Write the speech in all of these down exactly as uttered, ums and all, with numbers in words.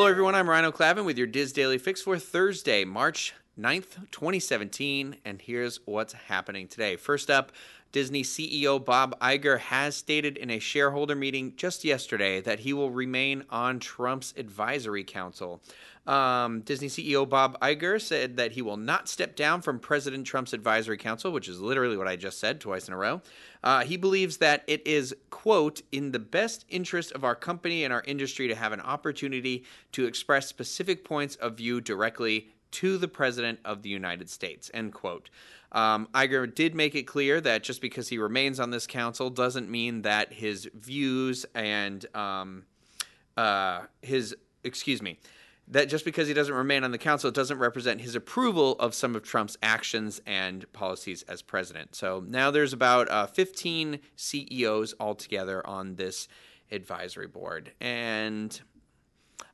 Hello, everyone. I'm Rhino Clavin with your D I S Daily Fix for Thursday, March ninth, twenty seventeen, and here's what's happening today. First up, Disney C E O Bob Iger has stated in a shareholder meeting just yesterday that he will remain on Trump's advisory council. Um, Disney C E O Bob Iger said that he will not step down from President Trump's advisory council, which is literally what I just said twice in a row. Uh, he believes that it is, quote, in the best interest of our company and our industry to have an opportunity to express specific points of view directly to the President of the United States, end quote. Um, Iger did make it clear that just because he remains on this council doesn't mean that his views and um, uh, his, excuse me, that just because he doesn't remain on the council doesn't represent his approval of some of Trump's actions and policies as president. So now there's about uh, fifteen C E Os altogether on this advisory board. And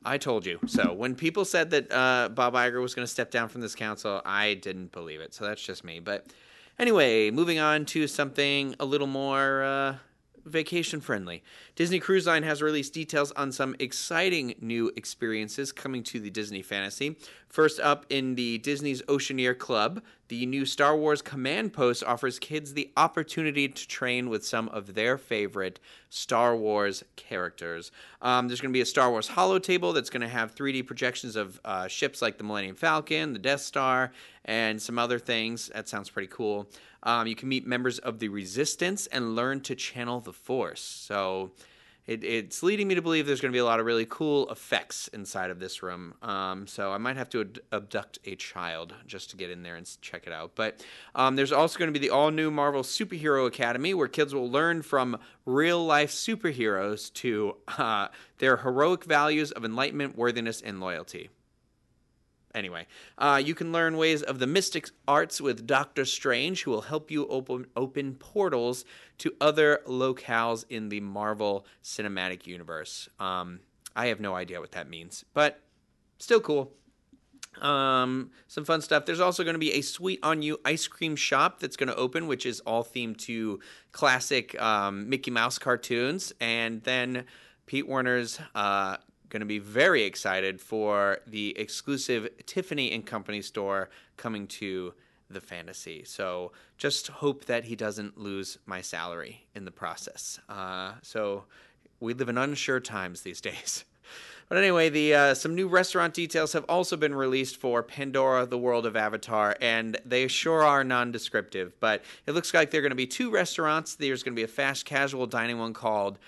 I told you. So when people said that uh, Bob Iger was going to step down from this council, I didn't believe it. So that's just me. But anyway, moving on to something a little more uh, vacation friendly. Disney Cruise Line has released details on some exciting new experiences coming to the Disney Fantasy. First up, in the Disney's Oceaneer Club, the new Star Wars Command Post offers kids the opportunity to train with some of their favorite Star Wars characters. Um, there's going to be a Star Wars holo table that's going to have three D projections of uh, ships like the Millennium Falcon, the Death Star, and some other things. That sounds pretty cool. Um, you can meet members of the Resistance and learn to channel the Force. So It, it's leading me to believe there's going to be a lot of really cool effects inside of this room. Um, so I might have to ad- abduct a child just to get in there and check it out. But um, there's also going to be the all-new Marvel Superhero Academy, where kids will learn from real-life superheroes to uh, their heroic values of enlightenment, worthiness, and loyalty. Anyway, uh, you can learn ways of the mystic arts with Doctor Strange, who will help you open, open portals to other locales in the Marvel Cinematic Universe. Um, I have no idea what that means, but still cool. Um, some fun stuff. There's also going to be a Sweet On You ice cream shop that's going to open, which is all themed to classic um, Mickey Mouse cartoons. And then Pete Werner's uh going to be very excited for the exclusive Tiffany and Company store coming to the Fantasy. So just hope that he doesn't lose my salary in the process. Uh, so we live in unsure times these days. But anyway, the uh, some new restaurant details have also been released for Pandora: The World of Avatar, and they sure are nondescriptive. But it looks like there are going to be two restaurants. There's going to be a fast casual dining one called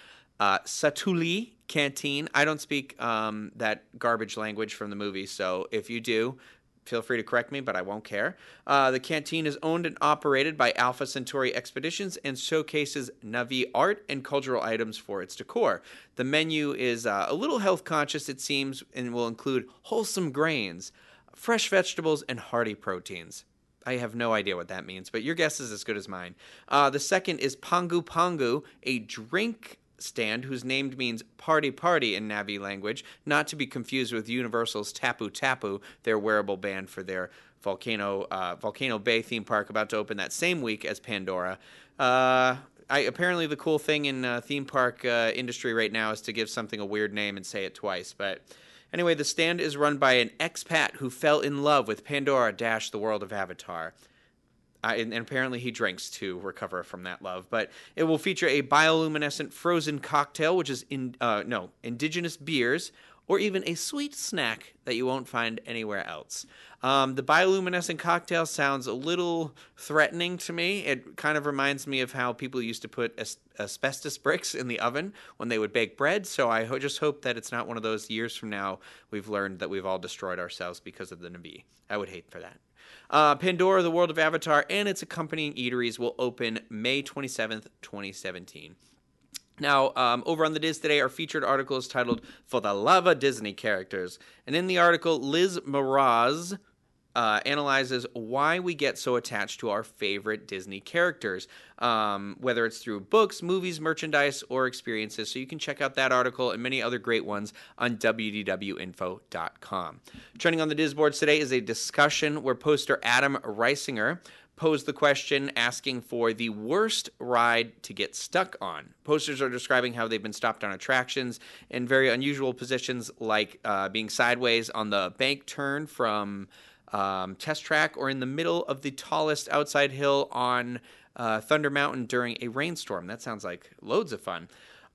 Uh, Satuli Canteen. I don't speak um, that garbage language from the movie, so if you do, feel free to correct me, but I won't care. Uh, the canteen is owned and operated by Alpha Centauri Expeditions and showcases Na'vi art and cultural items for its decor. The menu is uh, a little health conscious, it seems, and will include wholesome grains, fresh vegetables, and hearty proteins. I have no idea what that means, but your guess is as good as mine. Uh, the second is Pangu Pangu, a drink stand whose name means party party in Na'vi language, not to be confused with Universal's Tapu Tapu, their wearable band for their Volcano uh, Volcano Bay theme park, about to open that same week as Pandora. Uh, I, apparently the cool thing in uh, theme park uh, industry right now is to give something a weird name and say it twice, but anyway, the stand is run by an expat who fell in love with Pandora dash the World of Avatar. Uh, and, and apparently he drinks to recover from that love. But it will feature a bioluminescent frozen cocktail, which is, in uh, no, indigenous beers, or even a sweet snack that you won't find anywhere else. Um, the bioluminescent cocktail sounds a little threatening to me. It kind of reminds me of how people used to put as- asbestos bricks in the oven when they would bake bread. So I ho- just hope that it's not one of those years from now we've learned that we've all destroyed ourselves because of the Na'vi. I would hate for that. Uh, Pandora, the World of Avatar, and its accompanying eateries will open May twenty-seventh, twenty seventeen. Now, um, over on the D I S today are featured articles titled, For the Love of Disney Characters. And in the article, Liz Mraz uh, analyzes why we get so attached to our favorite Disney characters, um, whether it's through books, movies, merchandise, or experiences. So you can check out that article and many other great ones on w d w info dot com. Trending on the DizBoards today is a discussion where poster Adam Reisinger posed the question asking for the worst ride to get stuck on. Posters are describing how they've been stopped on attractions in very unusual positions, like uh, being sideways on the bank turn from um, Test Track, or in the middle of the tallest outside hill on uh, Thunder Mountain during a rainstorm. That sounds like loads of fun.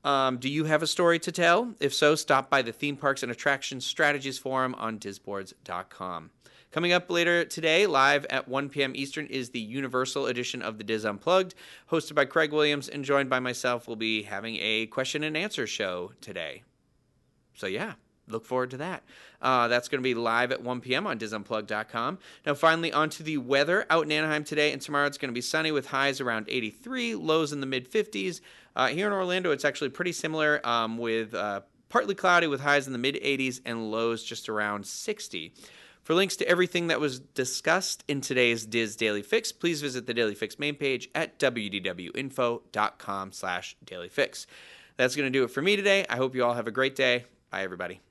Um, do you have a story to tell? If so, stop by the Theme Parks and Attractions Strategies Forum on Diz Boards dot com. Coming up later today, live at one p.m. Eastern, is the Universal Edition of the D I S Unplugged. Hosted by Craig Williams and joined by myself, we'll be having a question and answer show today. So yeah, look forward to that. Uh, that's going to be live at one p.m. on Diz Unplugged dot com. Now finally, onto the weather. Out in Anaheim today and tomorrow, it's going to be sunny with highs around eighty-three, lows in the mid-fifties. Uh, here in Orlando, it's actually pretty similar um, with uh, partly cloudy with highs in the mid-eighties and lows just around sixty. For links to everything that was discussed in today's D I S Daily Fix, please visit the Daily Fix main page at w d w info dot com slash daily fix. That's going to do it for me today. I hope you all have a great day. Bye, everybody.